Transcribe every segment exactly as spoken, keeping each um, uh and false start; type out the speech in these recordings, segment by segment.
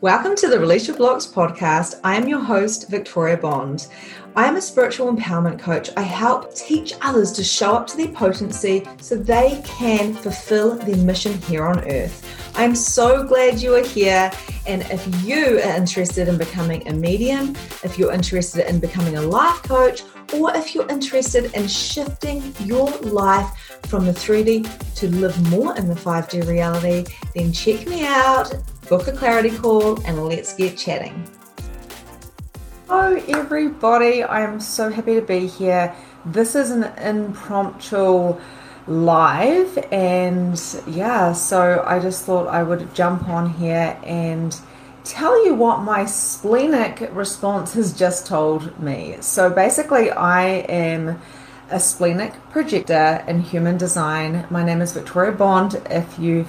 Welcome to the Release Your Blocks podcast. I am your host, Victoria Bond. I am a spiritual empowerment coach. I help teach others to show up to their potency so they can fulfill their mission here on earth. I am so glad you are here. And if you are interested in becoming a medium, if you're interested in becoming a life coach, or if you're interested in shifting your life from the three D to live more in the five D reality, then check me out, book a clarity call, and let's get chatting. Hello everybody, I am so happy to be here. This is an impromptu live, and yeah, so I just thought I would jump on here and tell you what my splenic response has just told me. So basically, I am a splenic projector in human design. My name is Victoria Bond, if you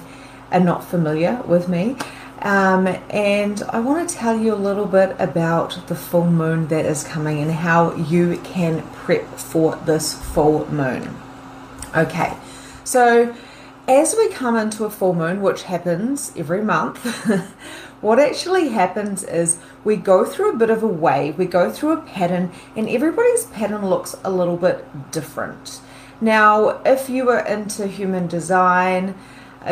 are not familiar with me. Um, and I want to tell you a little bit about the full moon that is coming and how you can prep for this full moon. Okay, so as we come into a full moon, which happens every month, what actually happens is we go through a bit of a wave, we go through a pattern, and everybody's pattern looks a little bit different. Now, if you are into human design,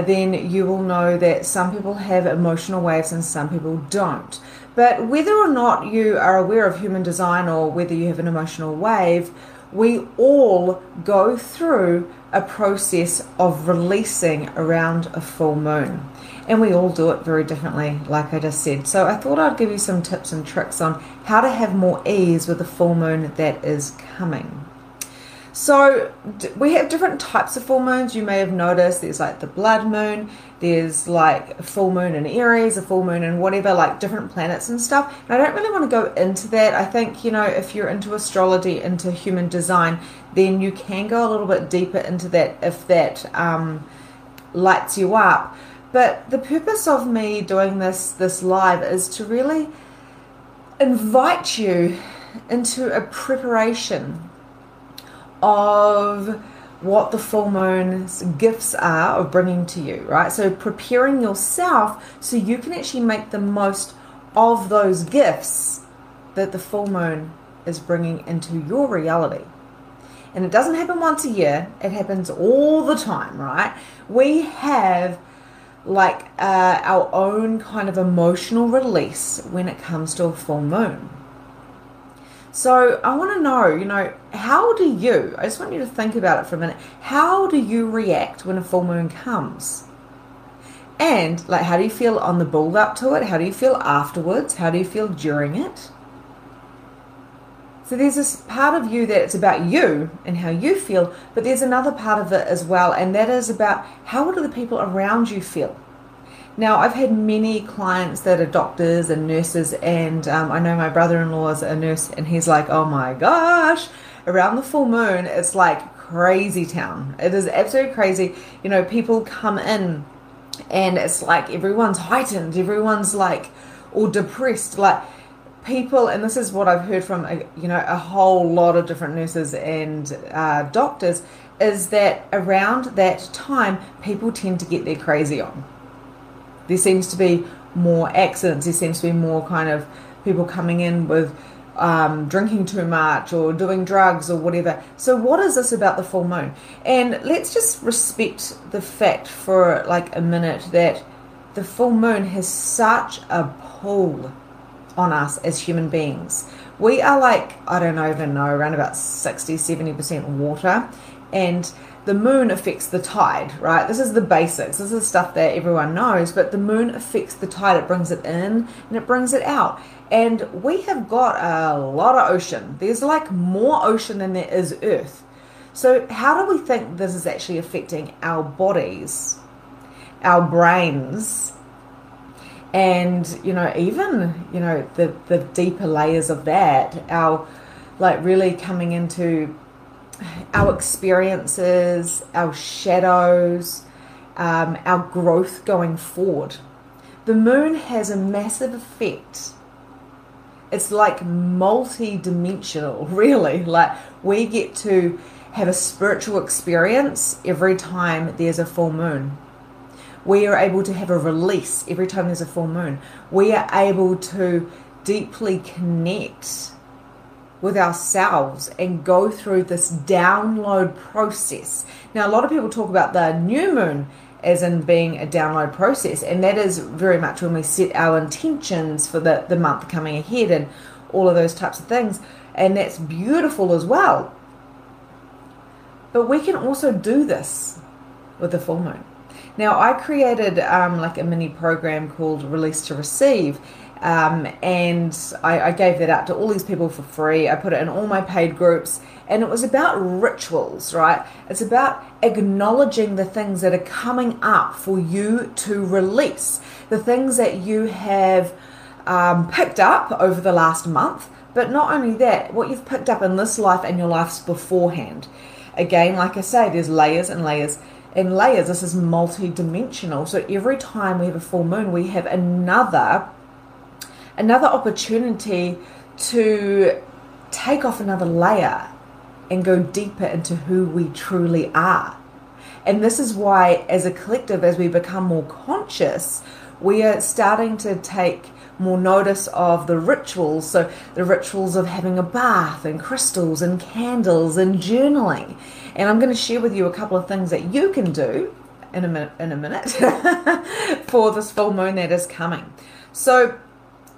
then you will know that some people have emotional waves and some people don't. But whether or not you are aware of human design or whether you have an emotional wave, we all go through a process of releasing around a full moon. And we all do it very differently, like I just said. So I thought I'd give you some tips and tricks on how to have more ease with the full moon that is coming. So we have different types of full moons. You may have noticed there's like the blood moon, there's like a full moon in Aries, a full moon in whatever, like different planets and stuff. And I don't really want to go into that. I think, you know, if you're into astrology, into human design, then you can go a little bit deeper into that if that um, lights you up. But the purpose of me doing this this live is to really invite you into a preparation of what the full moon's gifts are of bringing to you, right? So preparing yourself so you can actually make the most of those gifts that the full moon is bringing into your reality. And it doesn't happen once a year. It happens all the time, right? We have like uh, our own kind of emotional release when it comes to a full moon. So I want to know, you know, how do you, I just want you to think about it for a minute, how do you react when a full moon comes? And like, how do you feel on the build up to it? How do you feel afterwards? How do you feel during it? So there's this part of you that it's about you and how you feel, but there's another part of it as well, and that is about how do the people around you feel? Now, I've had many clients that are doctors and nurses, and um, I know my brother-in-law is a nurse, and he's like, oh my gosh, around the full moon, it's like crazy town. It is absolutely crazy. You know, people come in, and it's like everyone's heightened. Everyone's like all depressed, like people, and this is what I've heard from, a, you know, a whole lot of different nurses and uh, doctors, is that around that time, people tend to get their crazy on. There seems to be more accidents. There seems to be more kind of people coming in with um, drinking too much or doing drugs or whatever. So what is this about the full moon? And let's just respect the fact for like a minute that the full moon has such a pull on us as human beings. We are like, I don't even know, around about sixty, seventy percent water. And the moon affects the tide, right? This is the basics. This is stuff that everyone knows, but the moon affects the tide. It brings it in and it brings it out. And we have got a lot of ocean. There's like more ocean than there is earth. So how do we think this is actually affecting our bodies, our brains, and, you know, even, you know, the, the deeper layers of that, our like really coming into our experiences, our shadows, um, our growth going forward. The moon has a massive effect. It's like multi-dimensional, really. Like we get to have a spiritual experience every time there's a full moon. We are able to have a release every time there's a full moon. We are able to deeply connect with ourselves and go through this download process. Now, a lot of people talk about the new moon as in being a download process, and that is very much when we set our intentions for the, the month coming ahead and all of those types of things, and that's beautiful as well. But we can also do this with the full moon. Now, I created um, like a mini program called Release to Receive, um, and I, I gave that out to all these people for free. I put it in all my paid groups, and it was about rituals, right? It's about acknowledging the things that are coming up for you to release, the things that you have um, picked up over the last month, but not only that, what you've picked up in this life and your lives beforehand. Again, like I say, there's layers and layers and layers. This is multi-dimensional. So every time we have a full moon, we have another, another opportunity to take off another layer and go deeper into who we truly are. And this is why, as a collective, as we become more conscious, we are starting to take more notice of the rituals. So the rituals of having a bath and crystals and candles and journaling. And I'm going to share with you a couple of things that you can do in a minute, in a minute for this full moon that is coming. So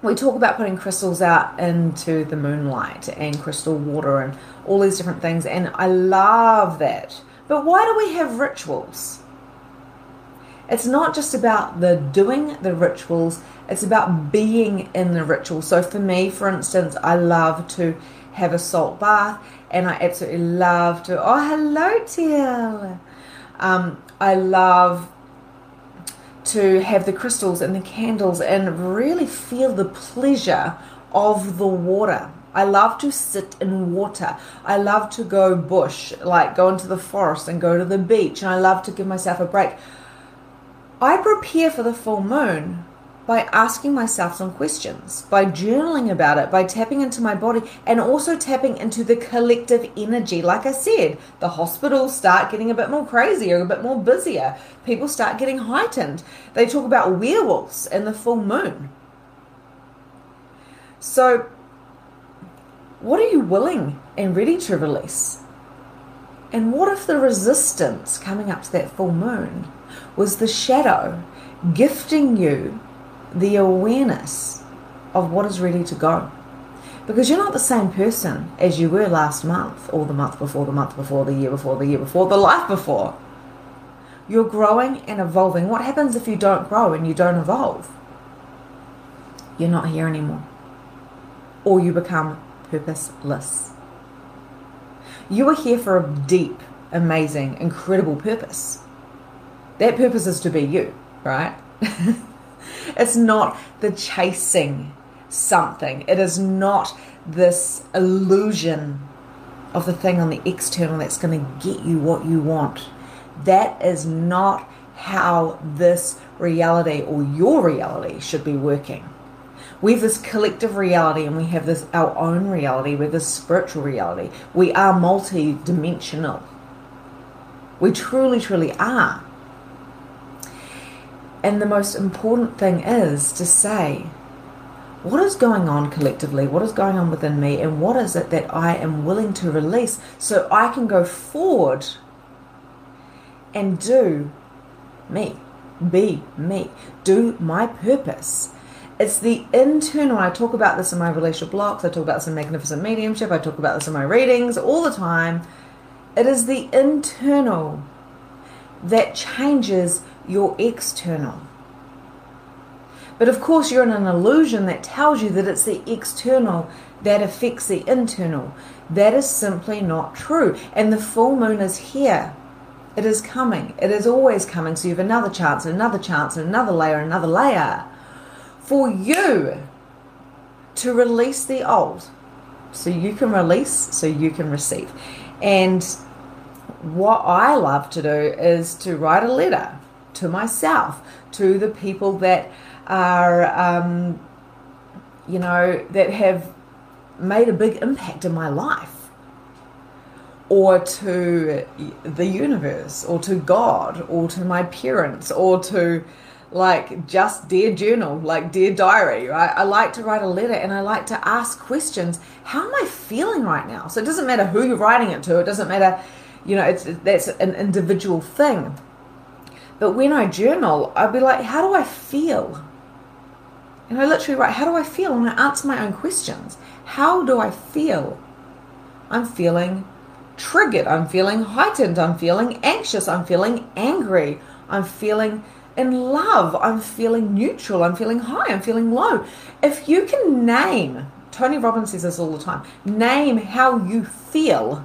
we talk about putting crystals out into the moonlight and crystal water and all these different things. And I love that. But why do we have rituals? It's not just about the doing the rituals, it's about being in the ritual. So for me, for instance, I love to have a salt bath, and I absolutely love to, oh, hello, Teal. Um, I love to have the crystals and the candles and really feel the pleasure of the water. I love to sit in water. I love to go bush, like go into the forest and go to the beach. And I love to give myself a break. I prepare for the full moon by asking myself some questions, by journaling about it, by tapping into my body, and also tapping into the collective energy. Like I said, the hospitals start getting a bit more crazier, a bit more busier. People start getting heightened. They talk about werewolves in the full moon. So what are you willing and ready to release? And what if the resistance coming up to that full moon was the shadow gifting you the awareness of what is ready to go? Because you're not the same person as you were last month, or the month before, the month before, the year before, the year before, the life before. You're growing and evolving. What happens if you don't grow and you don't evolve? You're not here anymore. Or you become purposeless. You are here for a deep, amazing, incredible purpose. That purpose is to be you, right? It's not the chasing something. It is not this illusion of the thing on the external that's going to get you what you want. That is not how this reality or your reality should be working. We have this collective reality, and we have this our own reality. We have this spiritual reality. We are multi-dimensional. We truly, truly are. And the most important thing is to say, what is going on collectively? What is going on within me? And what is it that I am willing to release so I can go forward and do me, be me, do my purpose? It's the internal. I talk about this in my Relational Blocks. I talk about this in Magnificent Mediumship. I talk about this in my readings all the time. It is the internal that changes your external. But of course, you're in an illusion that tells you that it's the external that affects the internal. That is simply not true. And the full moon is here. It is coming. It is always coming. So you have another chance, another chance, another layer, another layer for you to release the old, so you can release, so you can receive. And what I love to do is to write a letter to myself, to the people that are, um, you know, that have made a big impact in my life, or to the universe, or to God, or to my parents, or to like just dear journal, like dear diary, right? I like to write a letter and I like to ask questions. How am I feeling right now? So it doesn't matter who you're writing it to. It doesn't matter, you know, it's that's an individual thing. But when I journal, I'll be like, how do I feel? And I literally write, how do I feel? And I answer my own questions. How do I feel? I'm feeling triggered. I'm feeling heightened. I'm feeling anxious. I'm feeling angry. I'm feeling in love. I'm feeling neutral. I'm feeling high. I'm feeling low. If you can name, Tony Robbins says this all the time, name how you feel.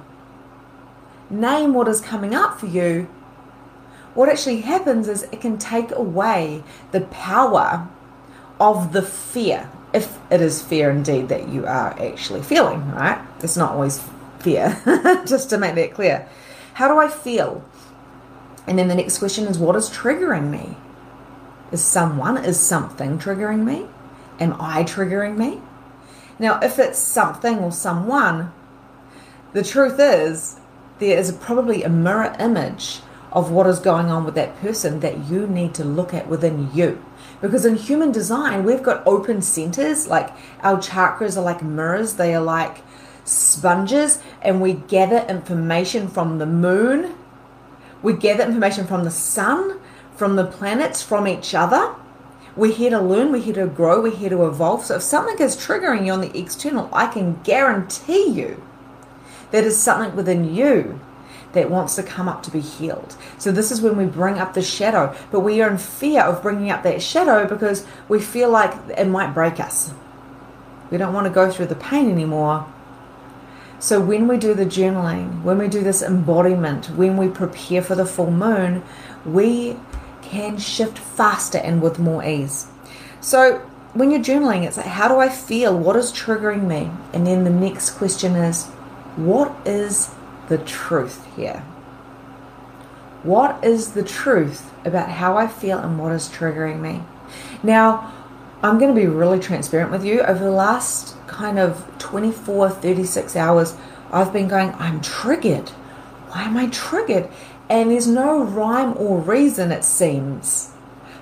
Name what is coming up for you. What actually happens is it can take away the power of the fear, if it is fear indeed that you are actually feeling, right? It's not always fear, just to make that clear. How do I feel? And then the next question is, what is triggering me? Is someone, is something triggering me? Am I triggering me? Now, if it's something or someone, the truth is there is probably a mirror image of what is going on with that person that you need to look at within you. Because in human design, we've got open centers, like our chakras are like mirrors, they are like sponges, and we gather information from the moon, we gather information from the sun, from the planets, from each other. We're here to learn, we're here to grow, we're here to evolve. So if something is triggering you on the external, I can guarantee you that is something within you that wants to come up to be healed. So this is when we bring up the shadow, but we are in fear of bringing up that shadow because we feel like it might break us. We don't want to go through the pain anymore. So when we do the journaling, when we do this embodiment, when we prepare for the full moon, we can shift faster and with more ease. So when you're journaling, it's like, how do I feel? What is triggering me? And then the next question is, what is the truth here? What is the truth about how I feel and what is triggering me? Now, I'm going to be really transparent with you. Over the last kind of twenty-four, thirty-six hours, I've been going, I'm triggered. Why am I triggered? And there's no rhyme or reason, it seems.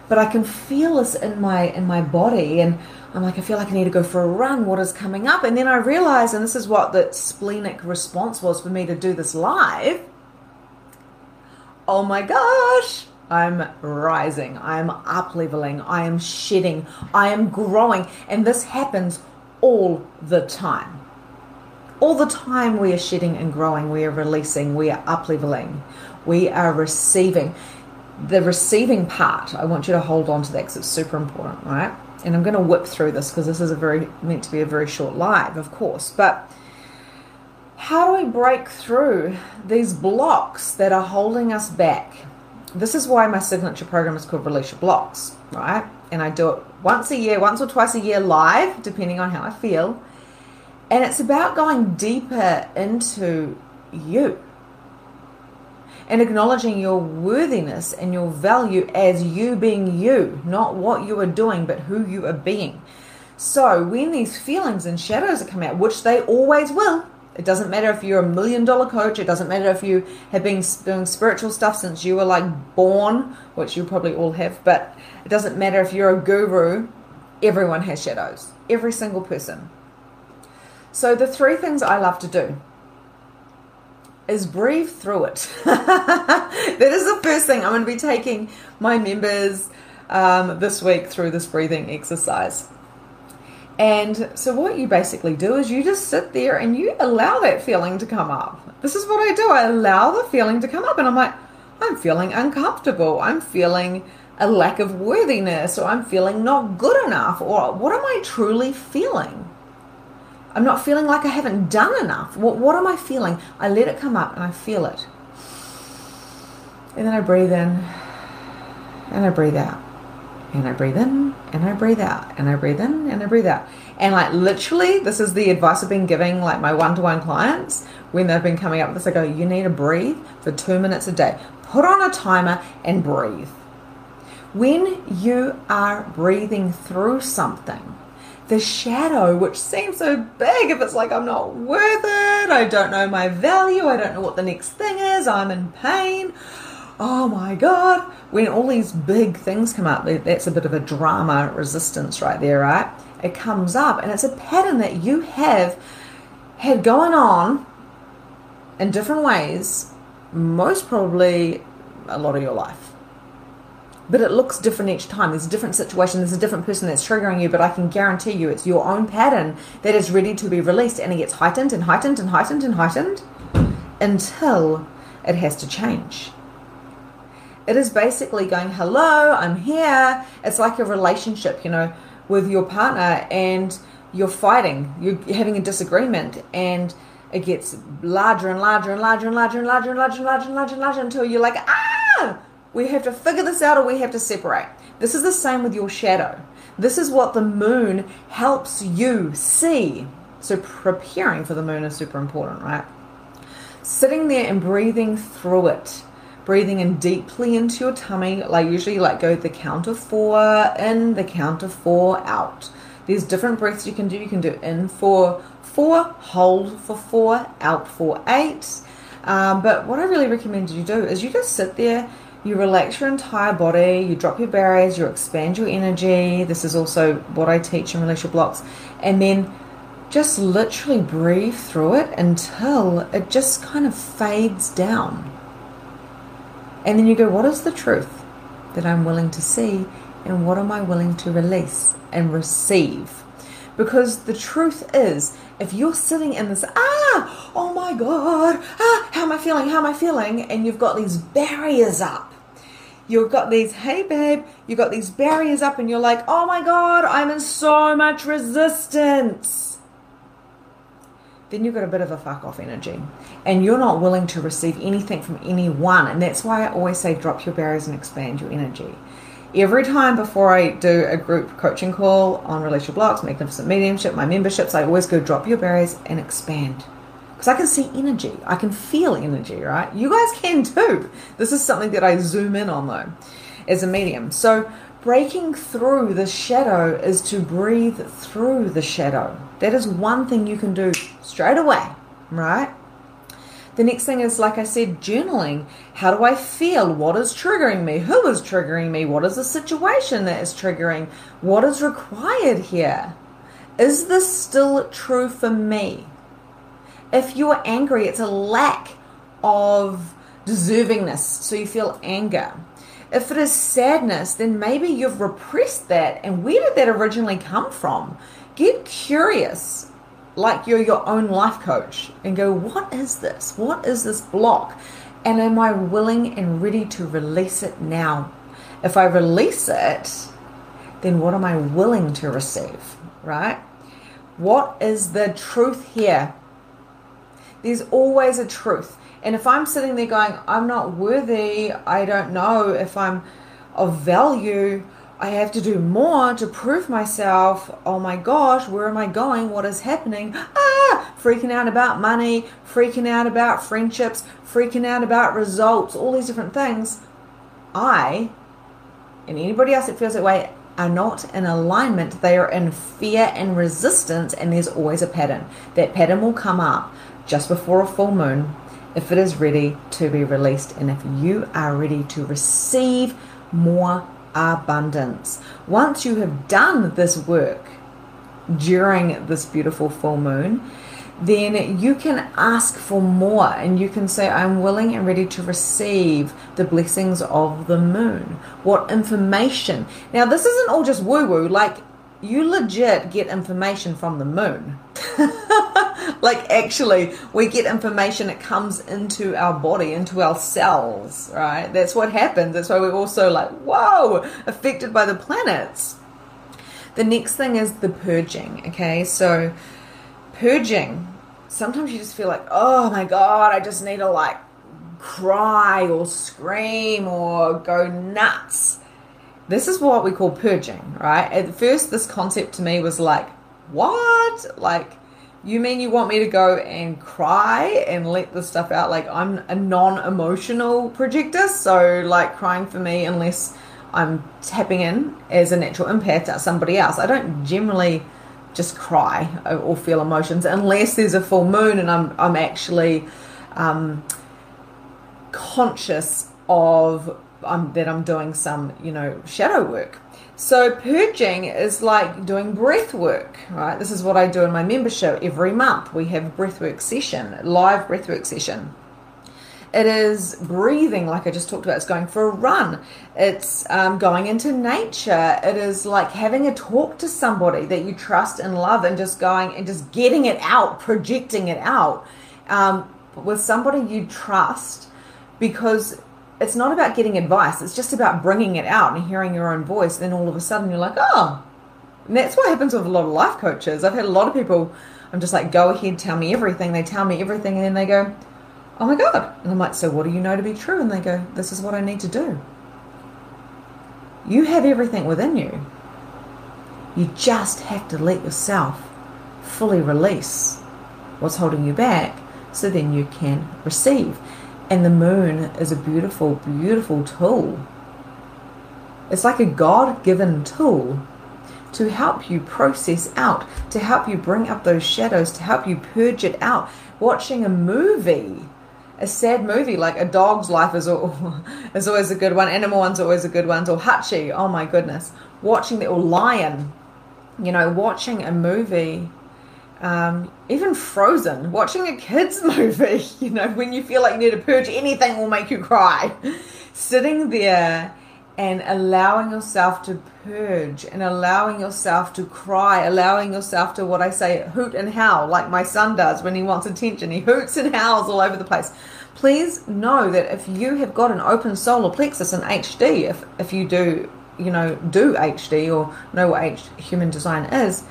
But I can feel this in my in my body, and I'm like, I feel like I need to go for a run. What is coming up? And then I realized, and this is what the splenic response was for me to do this live. Oh my gosh, I'm rising. I'm up leveling. I am shedding. I am growing. And this happens all the time. All the time we are shedding and growing. We are releasing. We are up leveling. We are receiving. The receiving part, I want you to hold on to that because it's super important, right? And I'm going to whip through this because this is a very meant to be a very short live, of course. But how do we break through these blocks that are holding us back? This is why my signature program is called Release Your Blocks, right? And I do it once a year, once or twice a year live, depending on how I feel. And it's about going deeper into you and acknowledging your worthiness and your value as you being you, not what you are doing, but who you are being. So when these feelings and shadows are coming out, which they always will, it doesn't matter if you're a million dollar coach, it doesn't matter if you have been doing spiritual stuff since you were like born, which you probably all have, but it doesn't matter if you're a guru, everyone has shadows, every single person. So the three things I love to do is breathe through it. That is the first thing. I'm going to be taking my members um, this week through this breathing exercise. And so what you basically do is you just sit there and you allow that feeling to come up. This is what I do. I allow the feeling to come up and I'm like, I'm feeling uncomfortable. I'm feeling a lack of worthiness, or I'm feeling not good enough, or what am I truly feeling? I'm not feeling like I haven't done enough. What, what am I feeling? I let it come up and I feel it. And then I breathe in and I breathe out. And I breathe in and I breathe out. And I breathe in and I breathe out. And like literally, this is the advice I've been giving like my one-to-one clients when they've been coming up with this. I go, you need to breathe for two minutes a day. Put on a timer and breathe. When you are breathing through something, the shadow, which seems so big, if it's like, I'm not worth it, it. I don't know my value. I don't know what the next thing is. I'm in pain. Oh my God. When all these big things come up, that's a bit of a drama resistance right there, right? It comes up, and it's a pattern that you have had going on in different ways, most probably a lot of your life. But it looks different each time. There's a different situation. There's a different person that's triggering you, but I can guarantee you it's your own pattern that is ready to be released, and it gets heightened and heightened and heightened and heightened until it has to change. It is basically going, hello, I'm here. It's like a relationship, you know, with your partner, and you're fighting. You're having a disagreement, and it gets larger and larger and larger and larger and larger and larger and larger and larger and larger until you're like, ah! We have to figure this out, or we have to separate. This is the same with your shadow. This is what the moon helps you see. So preparing for the moon is super important, right? Sitting there and breathing through it. Breathing in deeply into your tummy. Like usually like go the count of four in, the count of four out. There's different breaths you can do. You can do in for four, hold for four, out for eight. Um, but what I really recommend you do is you just sit there. You relax your entire body, you drop your barriers, you expand your energy. This is also what I teach in Release Your Blocks. And then just literally breathe through it until it just kind of fades down. And then you go, what is the truth that I'm willing to see, and what am I willing to release and receive? Because the truth is, if you're sitting in this, ah, oh my God, ah, how am I feeling, how am I feeling? And you've got these barriers up. You've got these, hey babe, you've got these barriers up, and you're like, oh my God, I'm in so much resistance. Then you've got a bit of a fuck off energy, and you're not willing to receive anything from anyone. And that's why I always say drop your barriers and expand your energy. Every time before I do a group coaching call on Release Your Blocks, Magnificent Mediumship, my memberships, I always go drop your barriers and expand. Because I can see energy. I can feel energy, right? You guys can too. This is something that I zoom in on though, as a medium. So breaking through the shadow is to breathe through the shadow. That is one thing you can do straight away, right? The next thing is, like I said, journaling. How do I feel? What is triggering me? Who is triggering me? What is the situation that is triggering? What is required here? Is this still true for me? If you're angry, it's a lack of deservingness, so you feel anger. If it is sadness, then maybe you've repressed that, and where did that originally come from? Get curious. Like you're your own life coach, and go, what is this? What is this block? And am I willing and ready to release it now? If I release it, then what am I willing to receive, right? What is the truth here? There's always a truth. And if I'm sitting there going, I'm not worthy, I don't know if I'm of value, I have to do more to prove myself. Oh my gosh, where am I going? What is happening? Ah, freaking out about money, freaking out about friendships, freaking out about results, all these different things. I, and anybody else that feels that way, are not in alignment. They are in fear and resistance, and there's always a pattern. That pattern will come up just before a full moon if it is ready to be released, and if you are ready to receive more abundance. Once you have done this work during this beautiful full moon, then you can ask for more, and you can say, I'm willing and ready to receive the blessings of the moon. What information? Now, this isn't all just woo-woo. Like, you legit get information from the moon. Like, actually, we get information. It comes into our body, into our cells, right? That's what happens. That's why we're also like, whoa, affected by the planets. The next thing is the purging, okay? So purging, sometimes you just feel like, oh, my God, I just need to, like, cry or scream or go nuts. This is what we call purging, right? At first, this concept to me was like, what? Like, you mean you want me to go and cry and let this stuff out? Like, I'm a non-emotional projector, so like crying for me, unless I'm tapping in as a natural empath to somebody else, I don't generally just cry or feel emotions, unless there's a full moon and I'm I'm actually um, conscious of um, that I'm doing some, you know, shadow work. So purging is like doing breath work, right? This is what I do in my membership every month. We have a breathwork session, live breathwork session. It is breathing, like I just talked about. It's going for a run. It's um, going into nature. It is like having a talk to somebody that you trust and love, and just going and just getting it out, projecting it out um, with somebody you trust, because it's not about getting advice. It's just about bringing it out and hearing your own voice. Then all of a sudden you're like, oh, and that's what happens with a lot of life coaches. I've had a lot of people, I'm just like, go ahead, tell me everything. They tell me everything, and then they go, oh my God. And I'm like, so what do you know to be true? And they go, this is what I need to do. You have everything within you. You just have to let yourself fully release what's holding you back, so then you can receive. And the moon is a beautiful, beautiful tool. It's like a God-given tool to help you process out, to help you bring up those shadows, to help you purge it out. Watching a movie, a sad movie, like A Dog's Life is, all, is always a good one. Animal One's always a good one. Or Hachi, oh my goodness. Watching the, or Lion, you know, watching a movie, um, even Frozen, watching a kid's movie, you know, when you feel like you need to purge, anything will make you cry. Sitting there and allowing yourself to purge and allowing yourself to cry, allowing yourself to, what I say, hoot and howl, like my son does when he wants attention. He hoots and howls all over the place. Please know that if you have got an open solar plexus in H D, if, if you do, you know, do H D or know what H, human design is,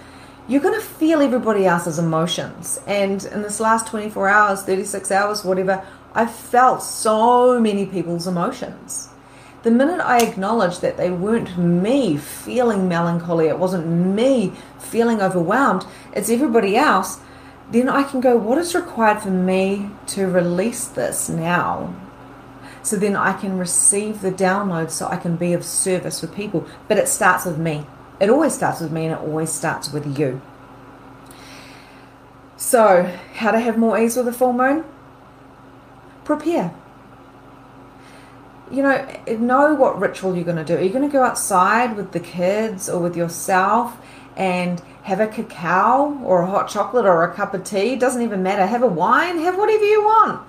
you're going to feel everybody else's emotions. And in this last twenty-four hours, thirty-six hours, whatever, I've felt so many people's emotions. The minute I acknowledged that they weren't me feeling melancholy, it wasn't me feeling overwhelmed, it's everybody else, then I can go, what is required for me to release this now? So then I can receive the download, so I can be of service for people. But it starts with me. It always starts with me, and it always starts with you. So how to have more ease with a full moon? Prepare. You know, know what ritual you're going to do. Are you going to go outside with the kids or with yourself and have a cacao or a hot chocolate or a cup of tea? Doesn't even matter. Have a wine. Have whatever you want.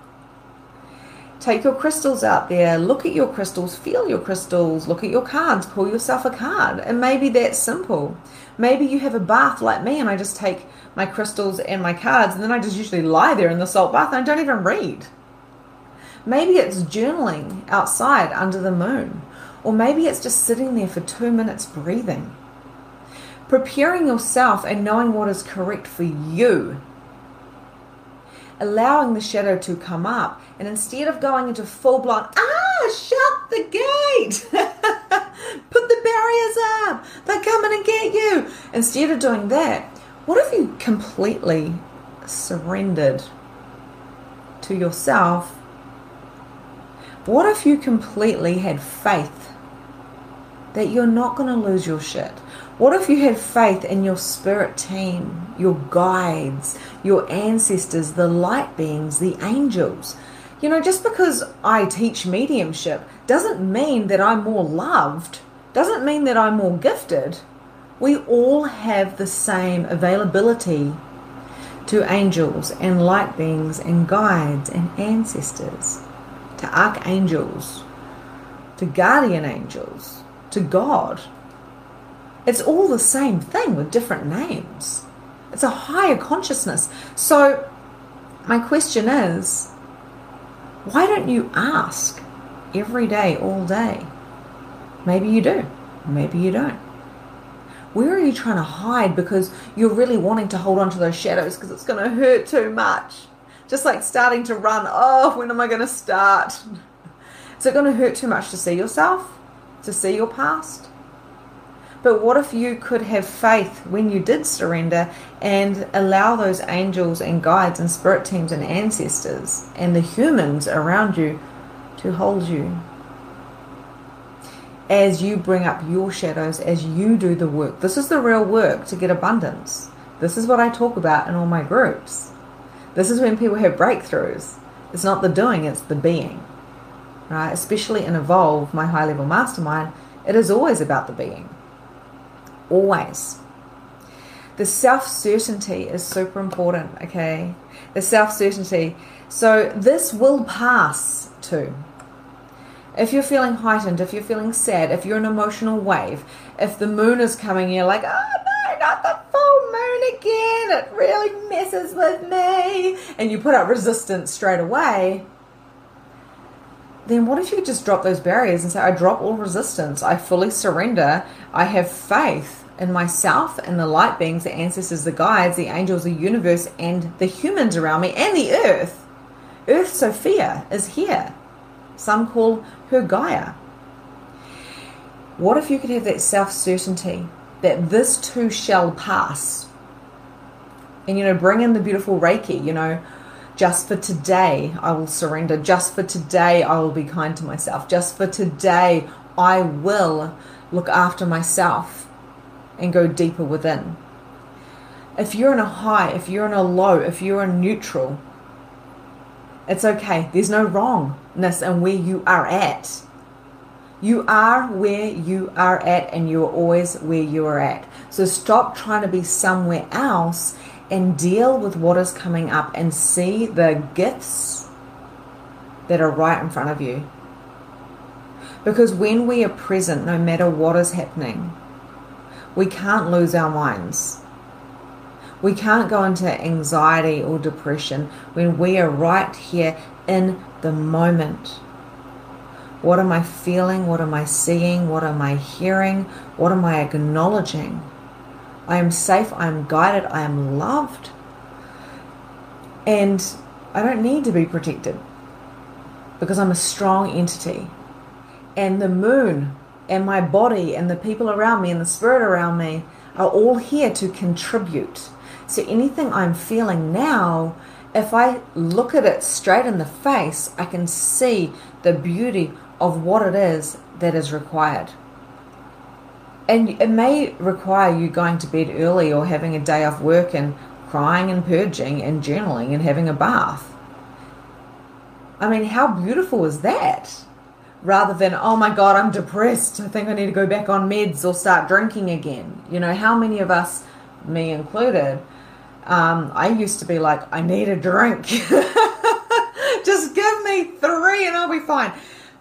Take your crystals out there. Look at your crystals. Feel your crystals. Look at your cards. Pull yourself a card. It may be that simple. Maybe you have a bath like me, and I just take my crystals and my cards, and then I just usually lie there in the salt bath and I don't even read. Maybe it's journaling outside under the moon, or maybe it's just sitting there for two minutes breathing. Preparing yourself and knowing what is correct for you. Allowing the shadow to come up, and instead of going into full-blown, ah, shut the gate, put the barriers up, they're coming and get you. Instead of doing that, what if you completely surrendered to yourself? What if you completely had faith that you're not going to lose your shit? What if you had faith in your spirit team, your guides, your ancestors, the light beings, the angels? You know, just because I teach mediumship doesn't mean that I'm more loved, doesn't mean that I'm more gifted. We all have the same availability to angels and light beings and guides and ancestors, to archangels, to guardian angels, to God. It's all the same thing with different names. It's a higher consciousness. So my question is, why don't you ask every day, all day? Maybe you do, maybe you don't. Where are you trying to hide because you're really wanting to hold on to those shadows because it's going to hurt too much? Just like starting to run. Oh, when am I going to start? Is it going to hurt too much to see yourself, to see your past? But what if you could have faith when you did surrender and allow those angels and guides and spirit teams and ancestors and the humans around you to hold you? As you bring up your shadows, as you do the work. This is the real work to get abundance. This is what I talk about in all my groups. This is when people have breakthroughs. It's not the doing, it's the being. Right? Especially in Evolve, my high-level mastermind, it is always about the being. Always. The self-certainty is super important, okay? The self-certainty. So this will pass too. If you're feeling heightened, if you're feeling sad, if you're an emotional wave, if the moon is coming, you're like, oh no, not the full moon again. It really messes with me. And you put up resistance straight away. Then what if you just drop those barriers and say, I drop all resistance. I fully surrender. I have faith in myself and the light beings, the ancestors, the guides, the angels, the universe, and the humans around me and the earth. Earth Sophia is here. Some call her Gaia. What if you could have that self-certainty that this too shall pass? And, you know, bring in the beautiful Reiki, you know, just for today I will surrender. Just for today I will be kind to myself. Just for today I will look after myself and go deeper within. If you're in a high, if you're in a low, if you're in neutral, it's okay. There's no wrongness in where you are at. You are where you are at, and you are always where you are at. So stop trying to be somewhere else and deal with what is coming up and see the gifts that are right in front of you. Because when we are present, no matter what is happening, we can't lose our minds. We can't go into anxiety or depression when we are right here in the moment. What am I feeling? What am I seeing? What am I hearing? What am I acknowledging? I am safe. I am guided. I am loved. And I don't need to be protected because I'm a strong entity. And the moon and my body and the people around me and the spirit around me are all here to contribute. So anything I'm feeling now, if I look at it straight in the face, I can see the beauty of what it is that is required. And it may require you going to bed early or having a day off work and crying and purging and journaling and having a bath. I mean, how beautiful is that? Rather than, oh my God, I'm depressed. I think I need to go back on meds or start drinking again. You know, how many of us, me included, um, I used to be like, I need a drink. Just give me three and I'll be fine.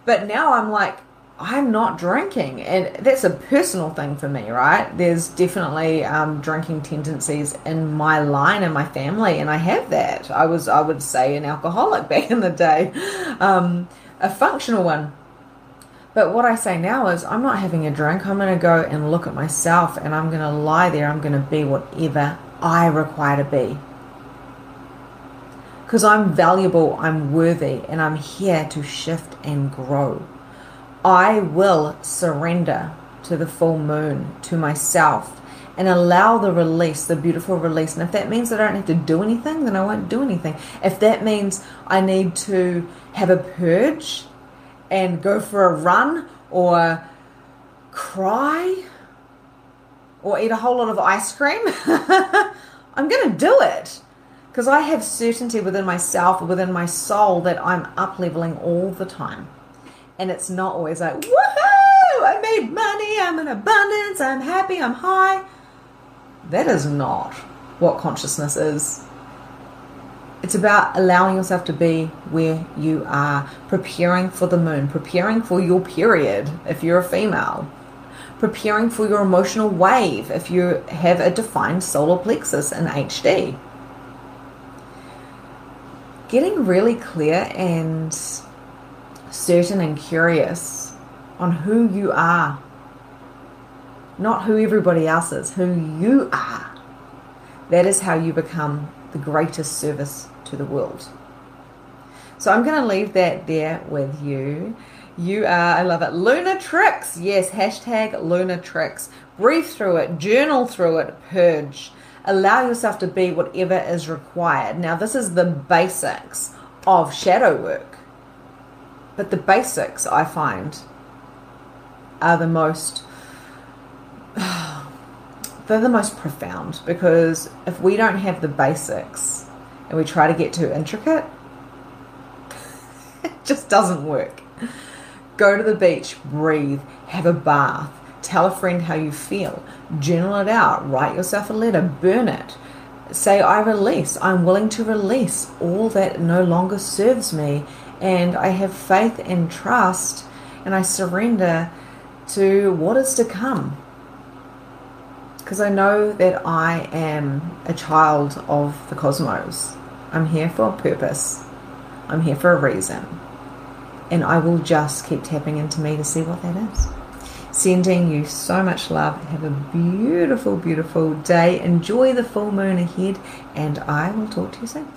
But now I'm like, I'm not drinking, and that's a personal thing for me, right? There's definitely um, drinking tendencies in my line and my family, and I have that. I was, I would say, an alcoholic back in the day, um, a functional one. But what I say now is I'm not having a drink. I'm going to go and look at myself, and I'm going to lie there. I'm going to be whatever I require to be, because I'm valuable, I'm worthy, and I'm here to shift and grow. I will surrender to the full moon, to myself, and allow the release, the beautiful release. And if that means I don't have to do anything, then I won't do anything. If that means I need to have a purge and go for a run or cry or eat a whole lot of ice cream, I'm going to do it. Because I have certainty within myself, within my soul, that I'm up-leveling all the time. And it's not always like, woohoo, I made money, I'm in abundance, I'm happy, I'm high. That is not what consciousness is. It's about allowing yourself to be where you are, preparing for the moon, preparing for your period if you're a female, preparing for your emotional wave if you have a defined solar plexus in H D. Getting really clear and certain and curious on who you are, not who everybody else is, who you are. That is how you become the greatest service to the world. So I'm going to leave that there with you. You are, I love it, lunar tricks. Yes, hashtag lunar tricks. Breathe through it, journal through it, purge. Allow yourself to be whatever is required. Now this is the basics of shadow work. But the basics, I find, are the most they're the most profound, because if we don't have the basics and we try to get too intricate, it just doesn't work. Go to the beach, breathe, have a bath, tell a friend how you feel, journal it out, write yourself a letter, burn it. Say, I release, I'm willing to release all that no longer serves me, and I have faith and trust, and I surrender to what is to come. Because I know that I am a child of the cosmos. I'm here for a purpose. I'm here for a reason. And I will just keep tapping into me to see what that is. Sending you so much love. Have a beautiful, beautiful day. Enjoy the full moon ahead, and I will talk to you soon.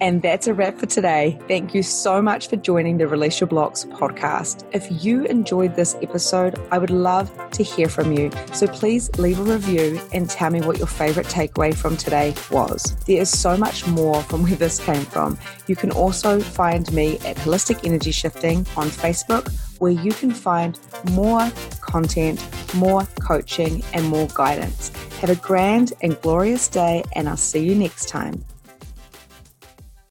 And that's a wrap for today. Thank you so much for joining the Release Your Blocks podcast. If you enjoyed this episode, I would love to hear from you. So please leave a review and tell me what your favorite takeaway from today was. There is so much more from where this came from. You can also find me at Holistic Energy Shifting on Facebook, where you can find more content, more coaching, and more guidance. Have a grand and glorious day, and I'll see you next time.